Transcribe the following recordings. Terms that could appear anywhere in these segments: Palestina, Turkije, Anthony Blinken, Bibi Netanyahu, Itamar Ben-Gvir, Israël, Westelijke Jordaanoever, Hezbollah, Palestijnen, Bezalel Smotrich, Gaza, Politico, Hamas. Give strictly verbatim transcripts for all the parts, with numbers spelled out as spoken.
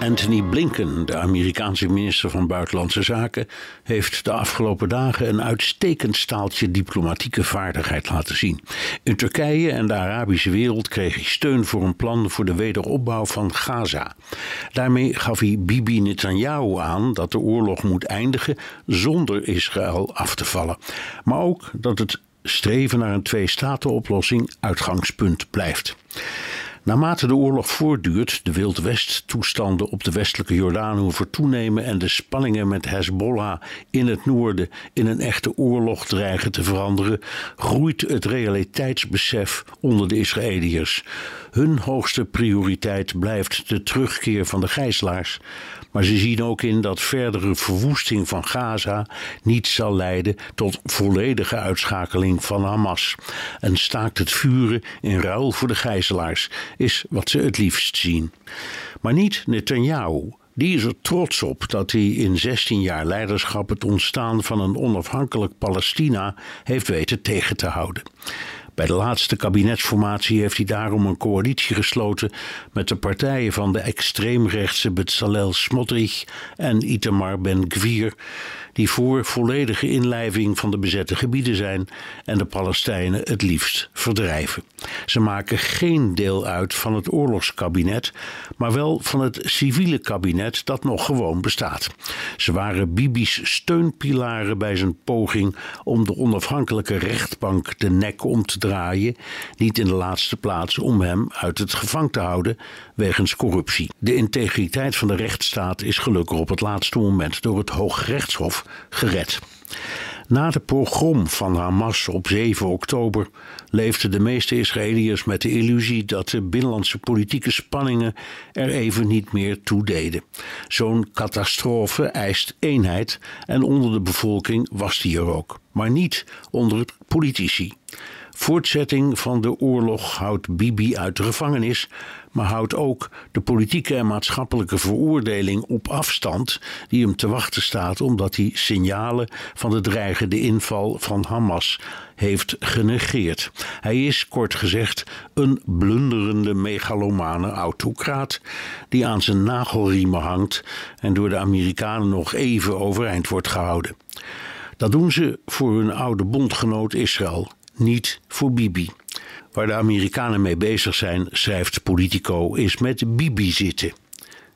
Anthony Blinken, de Amerikaanse minister van Buitenlandse Zaken, heeft de afgelopen dagen een uitstekend staaltje diplomatieke vaardigheid laten zien. In Turkije en de Arabische wereld kreeg hij steun voor een plan voor de wederopbouw van Gaza. Daarmee gaf hij Bibi Netanyahu aan dat de oorlog moet eindigen zonder Israël af te vallen. Maar ook dat het streven naar een twee-staten-oplossing uitgangspunt blijft. Naarmate de oorlog voortduurt, de Wild West-toestanden op de Westelijke Jordaanoever toenemen en de spanningen met Hezbollah in het noorden in een echte oorlog dreigen te veranderen, groeit het realiteitsbesef onder de Israëliërs. Hun hoogste prioriteit blijft de terugkeer van de gijzelaars, maar ze zien ook in dat verdere verwoesting van Gaza niet zal leiden tot volledige uitschakeling van Hamas. En staakt het vuren in ruil voor de gijzelaars is wat ze het liefst zien. Maar niet Netanyahu. Die is er trots op dat hij in zestien jaar leiderschap het ontstaan van een onafhankelijk Palestina heeft weten tegen te houden. Bij de laatste kabinetsformatie heeft hij daarom een coalitie gesloten met de partijen van de extreemrechtse Bezalel Smotrich en Itamar Ben-Gvir, die voor volledige inlijving van de bezette gebieden zijn en de Palestijnen het liefst verdrijven. Ze maken geen deel uit van het oorlogskabinet, maar wel van het civiele kabinet dat nog gewoon bestaat. Ze waren Bibi's steunpilaren bij zijn poging om de onafhankelijke rechtbank de nek om te draaien, niet in de laatste plaats om hem uit het gevangen te houden wegens corruptie. De integriteit van de rechtsstaat is gelukkig op het laatste moment door het Hooggerechtshof gered. Na de pogrom van Hamas op zeven oktober leefden de meeste Israëliërs met de illusie dat de binnenlandse politieke spanningen er even niet meer toe deden. Zo'n catastrofe eist eenheid en onder de bevolking was die er ook, maar niet onder politici. Voortzetting van de oorlog houdt Bibi uit de gevangenis, maar houdt ook de politieke en maatschappelijke veroordeling op afstand die hem te wachten staat omdat hij signalen van de dreigende inval van Hamas heeft genegeerd. Hij is, kort gezegd, een blunderende megalomane autocraat die aan zijn nagelriemen hangt en door de Amerikanen nog even overeind wordt gehouden. Dat doen ze voor hun oude bondgenoot Israël. Niet voor Bibi. Waar de Amerikanen mee bezig zijn, schrijft Politico, is met Bibi zitten.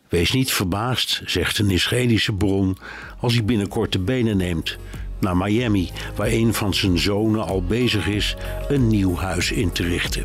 Wees niet verbaasd, zegt een Israëlische bron, als hij binnenkort de benen neemt naar Miami, waar een van zijn zonen al bezig is een nieuw huis in te richten.